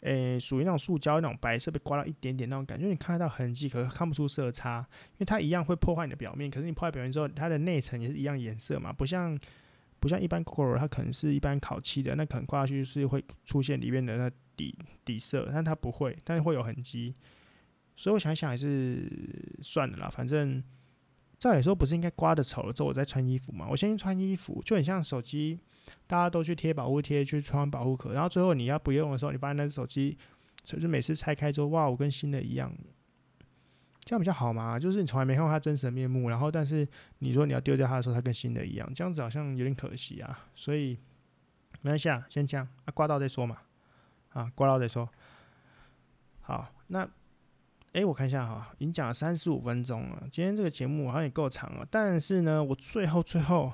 诶，属于那种塑胶那种白色被刮到一点点那种感觉，你看得到痕迹，可是看不出色差，因为它一样会破坏你的表面，可是你破坏表面之后，它的内层也是一样颜色嘛，不像不像一般 Gogoro 它可能是一般烤漆的，那可能刮下去是会出现里面的那 底, 底色，但它不会，但是会有痕迹，所以我想想还是算了啦，反正照理说不是应该刮的丑了之后我再穿衣服嘛？我先穿衣服就很像手机，大家都去贴保护贴，去穿保护壳，然后最后你要不用的时候，你发现那手机就是每次拆开之后，哇，我跟新的一样，这样比较好嘛？就是你从来没看过它真实的面目，然后但是你说你要丢掉它的时候，它跟新的一样，这样子好像有点可惜啊。所以没关系啊，先这样啊，刮到再说嘛。啊，刮到再说。好，那。哎、欸，我看一下哈，已经讲了三十五分钟了。今天这个节目好像也够长了，但是呢，我最后最后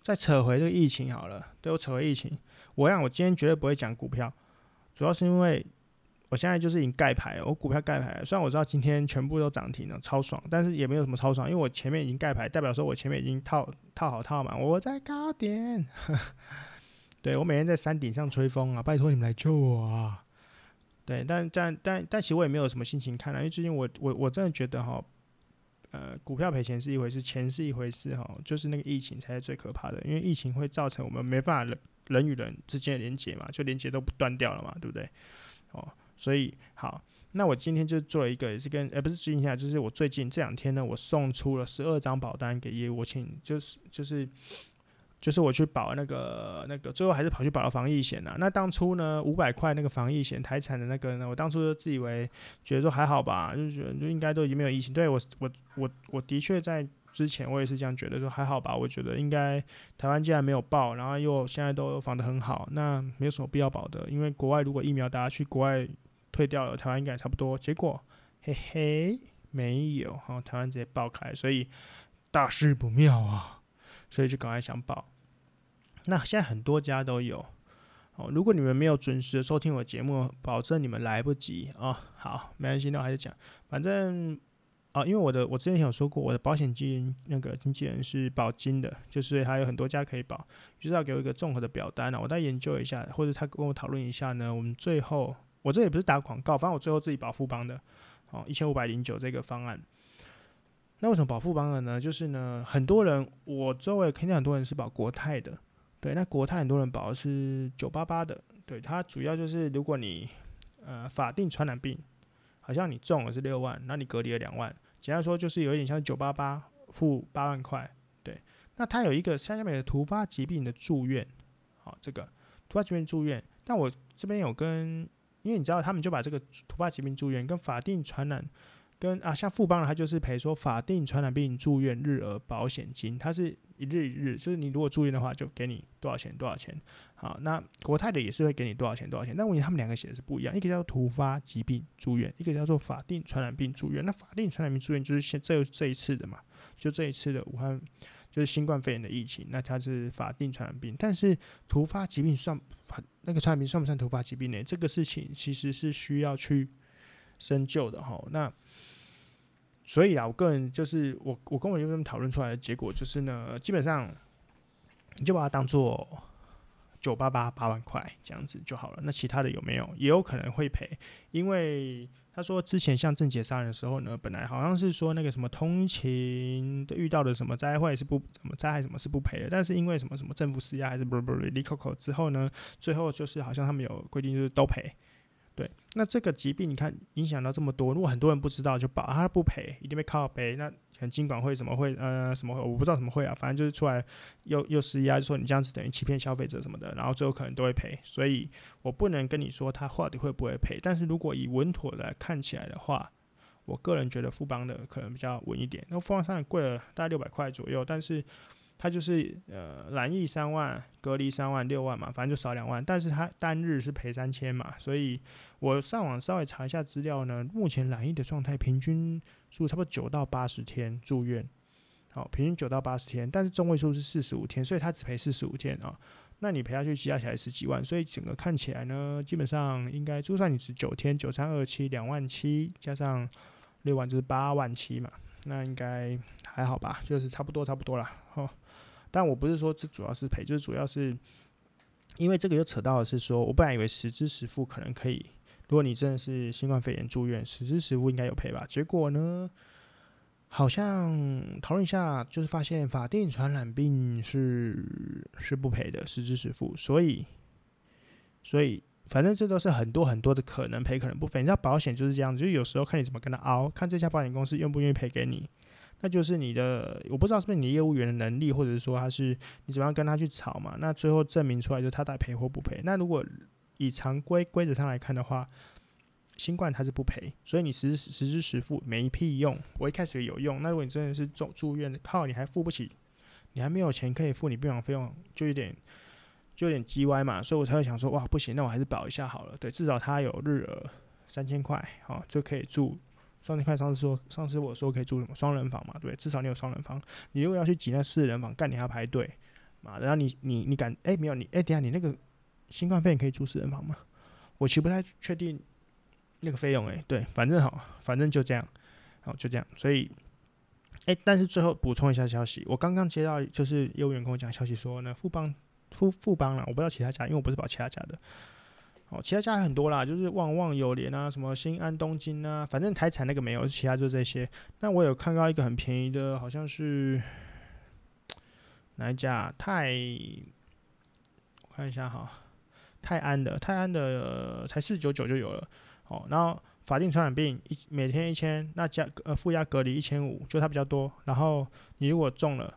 再扯回这个疫情好了。对，我扯回疫情，我讲我今天绝对不会讲股票，主要是因为我现在就是已经盖牌了，我股票盖牌了。虽然我知道今天全部都涨停了，超爽，但是也没有什么超爽，因为我前面已经盖牌，代表说我前面已经套套好套满，我在高点。对，我每天在山顶上吹风啊，拜托你们来救我啊！对，但但但但其实我也没有什么心情看了、啊，因为最近我我我真的觉得哈，呃，股票赔钱是一回事，钱是一回事哈，就是那个疫情才是最可怕的，因为疫情会造成我们没办法人人与人之间的连结嘛，就连结都断掉了嘛，对不对？哦，所以好，那我今天就做了一个，也是跟呃不是最近一下，就是我最近这两天呢，我送出了十二张保单给业务，我请就是就是。就是我去保那个那个，最后还是跑去保了防疫险啊。那当初呢，五百块那个防疫险台产的那个呢，我当初就自以为觉得说还好吧，就觉得就应该都已经没有疫情。对我我我我的确在之前我也是这样觉得，说还好吧，我觉得应该台湾既然没有爆，然后又现在都防得很好，那没有什么必要保的。因为国外如果疫苗大家去国外退掉了，台湾应该也差不多。结果嘿嘿没有，好、哦、台湾直接爆开，所以大事不妙啊。所以就赶快想保，那现在很多家都有、哦、如果你们没有准时的收听我的节目，保证你们来不及啊、哦。好，没关系，那我还是讲，反正啊、哦，因为我的我之前有说过，我的保险经那个经纪人是保金的，就是还有很多家可以保，就是要给我一个综合的表单啊，我再研究一下，或者他跟我讨论一下呢。我们最后，我这也不是打广告，反正我最后自己保富邦的哦，一千五百零九这个方案。那为什么保富邦的呢？就是呢，很多人，我周围肯定很多人是保国泰的，对，那国泰很多人保的是九八八的，对，它主要就是如果你呃法定传染病，好像你中了是六万，那你隔离了两万，简单说就是有一点像九八八付八万块，对，那它有一个下面的突发疾病的住院，好，这个突发疾病住院，但我这边有跟，因为你知道他们就把这个突发疾病住院跟法定传染。跟啊，像富邦的，它就是赔说法定传染病住院日额保险金，它是一日一日，就是你如果住院的话，就给你多少钱多少钱。好，那国泰的也是会给你多少钱多少钱。但问题他们两个写的是不一样，一个叫做突发疾病住院，一个叫做法定传染病住院。那法定传染病住院就是现这这一次的嘛，就这一次的武汉就是新冠肺炎的疫情，那它是法定传染病。但是突发疾病算那个传染病算不算突发疾病呢？这个事情其实是需要去深究的哈。那所以啊，我个人就是我，我跟我有人讨论出来的结果就是呢，基本上你就把它当做九八八八万块这样子就好了。那其他的有没有也有可能会赔，因为他说之前像郑捷杀人的时候呢，本来好像是说那个什么通勤遇到的什么灾害是不什么灾害什么是不赔的，但是因为什么什么政府施压还是不不不离扣扣之后呢，最后就是好像他们有规定就是都赔。对，那这个疾病你看影响到这么多，如果很多人不知道就保，啊、他不赔，一定被靠背。那很金管会什么会，呃，什么会我不知道什么会啊，反正就是出来又又施压，就说你这样子等于欺骗消费者什么的，然后最后可能都会赔。所以我不能跟你说他到底会不会赔，但是如果以稳妥来看起来的话，我个人觉得富邦的可能比较稳一点。那富邦上贵了大概六百块左右，但是它就是呃，染疫三万，隔离三万，六万嘛，反正就少两万。但是它单日是赔三千嘛，所以我上网稍微查一下资料呢，目前染疫的状态平均数差不多九到八十天住院，好，平均九到八十天，但是中位数是四十五天，所以它只赔四十五天啊、哦。那你赔下去积压起来十几万，所以整个看起来呢，基本上应该就算你是九天，九三二七两万七，加上六万就是八万七嘛，那应该还好吧，就是差不多差不多啦，哦。但我不是说这主要是赔，就是主要是因为这个又扯到的是说，我本来以为实支实付可能可以，如果你真的是新冠肺炎住院，实支实付应该有赔吧？结果呢，好像讨论一下，就是发现法定传染病是是不赔的，实支实付，所以所以反正这都是很多很多的可能赔可能不赔。你知道保险就是这样子，就是有时候看你怎么跟他凹，看这家保险公司愿不愿意赔给你。那就是你的，我不知道是不是你的业务员的能力，或者是说他是你怎么样跟他去吵嘛？那最后证明出来就是他到底赔或不赔。那如果以常规规则上来看的话，新冠它是不赔，所以你实支实付没屁用。我一开始有用，那如果你真的是住院，靠你还付不起，你还没有钱可以付你病房费用，就有点就有点鸡歪嘛。所以我才会想说，哇，不行，那我还是保一下好了。对，至少他有日额三千块，好就可以住。上次看上次说，上次我说可以住什么双人房嘛，对，至少你有双人房。你如果要去挤那四人房，干你还要排队，妈的！然后你你你敢？哎、欸，没有你，哎、欸，等一下你那个新冠肺炎可以住四人房吗？我其实不太确定那个费用、欸，哎，对，反正好，反正就这样，好就这样。所以，哎、欸，但是最后补充一下消息，我刚刚接到就是业务员跟我讲消息说呢，富邦富富邦啦，我不知道其他家，因为我不是保其他家的。哦，其他家很多啦，就是旺旺、友联啊，什么新安、东京啊，反正台产那个没有，其他就这些。那我有看到一个很便宜的，好像是哪一家、啊？泰，我看一下哈，泰安的，泰安的、呃、才四九九就有了。哦，然后法定传染病一每天一千，那加呃附加隔离一千五，就它比较多。然后你如果中了，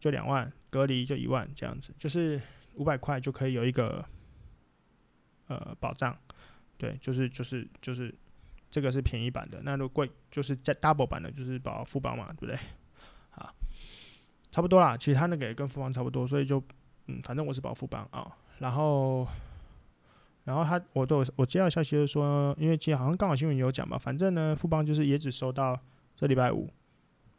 就两万，隔离就一万这样子，就是五百块就可以有一个。呃，保障，对，就是就是就是，这个是便宜版的。那如果就是在 double 版的，就是保富邦嘛，对不对？好，差不多啦。其实他那个也跟富邦差不多，所以就嗯，反正我是保富邦啊、哦。然后，然后他我都我接到消息就是说，因为今天好像刚好新闻有讲吧，反正呢，富邦就是也只收到这礼拜五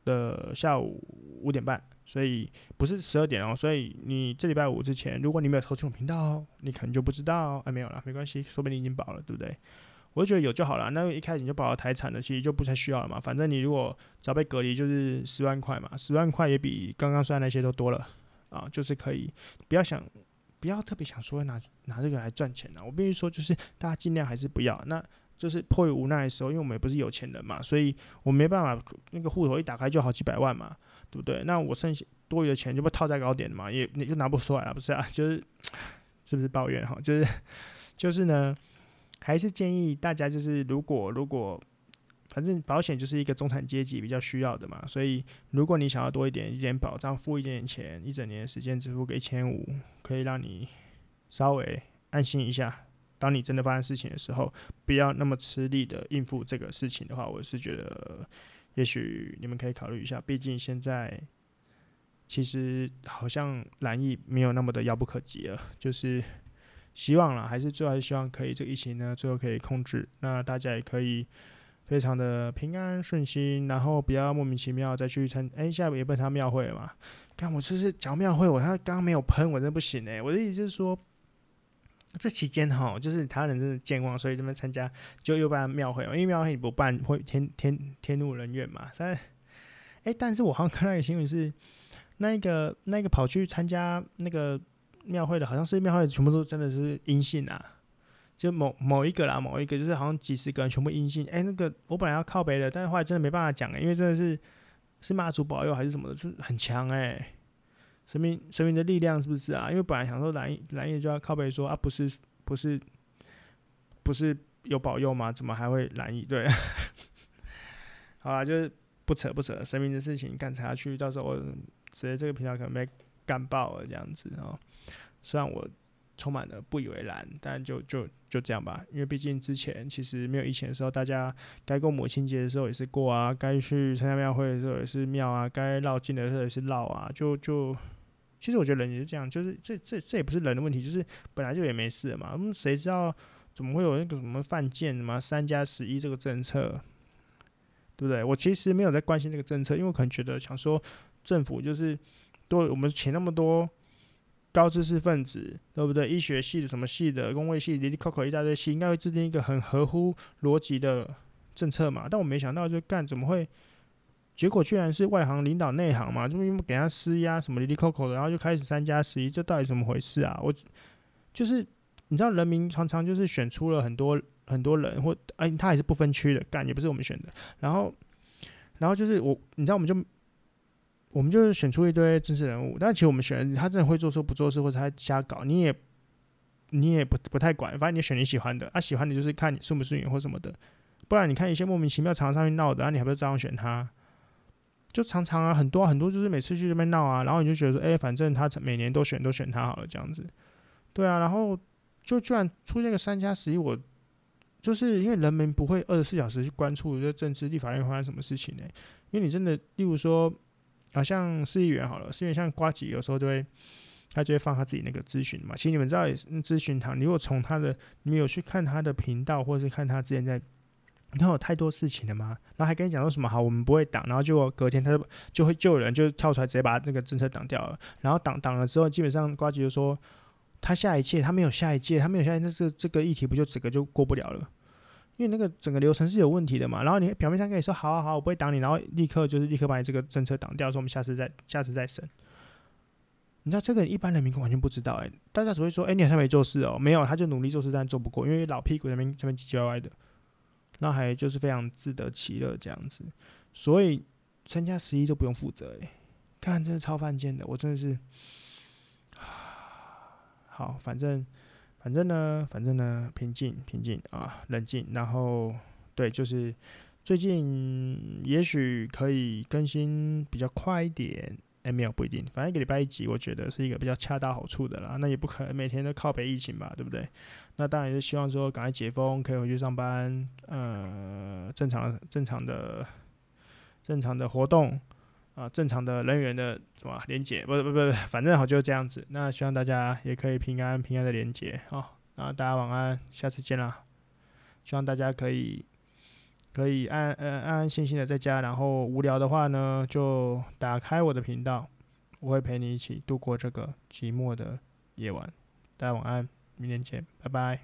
的下午五点半。所以不是十二点哦，所以你这礼拜五之前，如果你没有收听我频道、哦，你可能就不知道、哦。哎，没有啦，没关系，说不定你已经保了，对不对？我就觉得有就好了。那一开始你就保了台产的，其实就不太需要了嘛。反正你如果只要被隔离，就是十万块嘛，十万块也比刚刚算那些都多了啊。就是可以不要想，不要特别想说拿拿这个来赚钱啊。我必须说，就是大家尽量还是不要那。就是迫于无奈的时候，因为我们也不是有钱人嘛，所以我没办法，那个户头一打开就好几百万嘛，对不对？那我剩下多余的钱就被套在高点嘛，也你就拿不出来了，不是啊？就是是不是抱怨哈？就是就是呢，还是建议大家就是如果如果，反正保险就是一个中产阶级比较需要的嘛，所以如果你想要多一点一点保障，付一点点钱，一整年的时间支付个一千五，可以让你稍微安心一下。当你真的发生事情的时候，不要那么吃力的应付这个事情的话，我是觉得，也许你们可以考虑一下。毕竟现在其实好像染疫没有那么的遥不可及了，就是希望啦，还是最后还是希望可以这个疫情呢，最后可以控制，那大家也可以非常的平安顺心，然后不要莫名其妙再去参，哎、欸，下午也不参庙会了嘛。看我就是讲庙会，我他刚刚没有喷，我真的不行哎、欸。我的意思是说。这期间哈，就是台湾人真的健忘，所以这边参加就又办庙会，因为庙会你不办会天天天怒人怨嘛。但，哎，但是我好像看到一个新闻是，那一个那个跑去参加那个庙会的，好像是庙会全部都真的是阴性啊，就某某一个啦，某一个就是好像几十个人全部阴性。哎，那个我本来要靠北的，但是后来真的没办法讲、欸，因为真的是是妈祖保佑还是什么的，就是很强哎、欸。神明，神明的力量是不是啊？因为本来想说蓝蓝夜就要靠北说啊，不是不是不是有保佑吗？怎么还会蓝夜？对，好啦，就是不扯不扯，神明的事情干下去，到时候我直接这个频道可能被干爆了这样子哦。虽然我充满了不以为然，但就就就这样吧。因为毕竟之前其实没有疫情的时候，大家该过母亲节的时候也是过啊，该去参加庙会的时候也是庙啊，该绕境的时候也是绕啊，就就。其实我觉得人也是这样，就是这这这也不是人的问题，就是本来就也没事了嘛。嗯，谁知道怎么会有那个什么犯贱什么三加十一这个政策，对不对？我其实没有在关心这个政策，因为我可能觉得想说政府就是多我们请那么多高知识分子，对不对？医学系的什么系的、公卫系、里里扣扣一大堆系，应该会制定一个很合乎逻辑的政策嘛。但我没想到就干怎么会。结果居然是外行领导内行嘛，就因为给他施压什么哩哩扣扣的，然后就开始三加十一，这到底怎么回事啊？我就是你知道人民常常就是选出了很多很多人或、哎、他还是不分区的，干也不是我们选的，然后然后就是我你知道我们就我们就选出一堆政治人物，但其实我们选他真的会做事不做事或者他瞎搞，你也你也 不, 不太管，反正你选你喜欢的啊，喜欢的就是看你顺不顺眼或什么的，不然你看一些莫名其妙常常去闹的啊，你还不是照样选他，就常常啊很多、啊、很多就是每次去那边闹啊，然后你就觉得说哎、欸、反正他每年都选都选他好了这样子，对啊，然后就居然出现个三加十一，我就是因为人民不会二十四小时去关注这政治立法院发生什么事情呢、欸？因为你真的例如说啊，像市议员好了，市议员像呱吉有时候就会他就会放他自己那个咨询嘛，其实你们知道咨询堂，你如果从他的你们有去看他的频道或是看他之前在，你看有太多事情了吗？然后还跟你讲说什么好我们不会挡，然后结果隔天他就就会就有人就跳出来直接把那个政策挡掉了，然后挡挡了之后基本上呱吉就说他下一届他没有下一届他没有下一届、这个、这个议题不就整个就过不了了，因为那个整个流程是有问题的嘛，然后你表面上跟你说好好好我不会挡你，然后立刻就是立刻把你这个政策挡掉，说我们下次再下次再审，你知道这个一般人民完全不知道、欸、大家只会说哎、欸、你好像没做事哦，没有他就努力做事但做不过，因为老屁股在那边唧唧歪歪的，那还就是非常自得其乐这样子，所以三加十一都不用负责哎、欸，看真的超犯贱的，我真的是好反正。反正呢，反正呢，平静，平静啊，冷静。然后，对，就是最近也许可以更新比较快一点，哎，没有不一定，反正一个礼拜一集，我觉得是一个比较恰到好处的啦。那也不可能每天都靠北疫情吧，对不对？那当然是希望说赶快解封，可以回去上班，呃，正常正常的正常的活动啊、呃，正常的人员的。什么连结不不不反正好就这样子，那希望大家也可以平安平安的连结哦，那大家晚安，下次见啦，希望大家可以可以安安安安心心的在家，然后无聊的话呢就打开我的频道，我会陪你一起度过这个寂寞的夜晚，大家晚安，明天见，拜拜。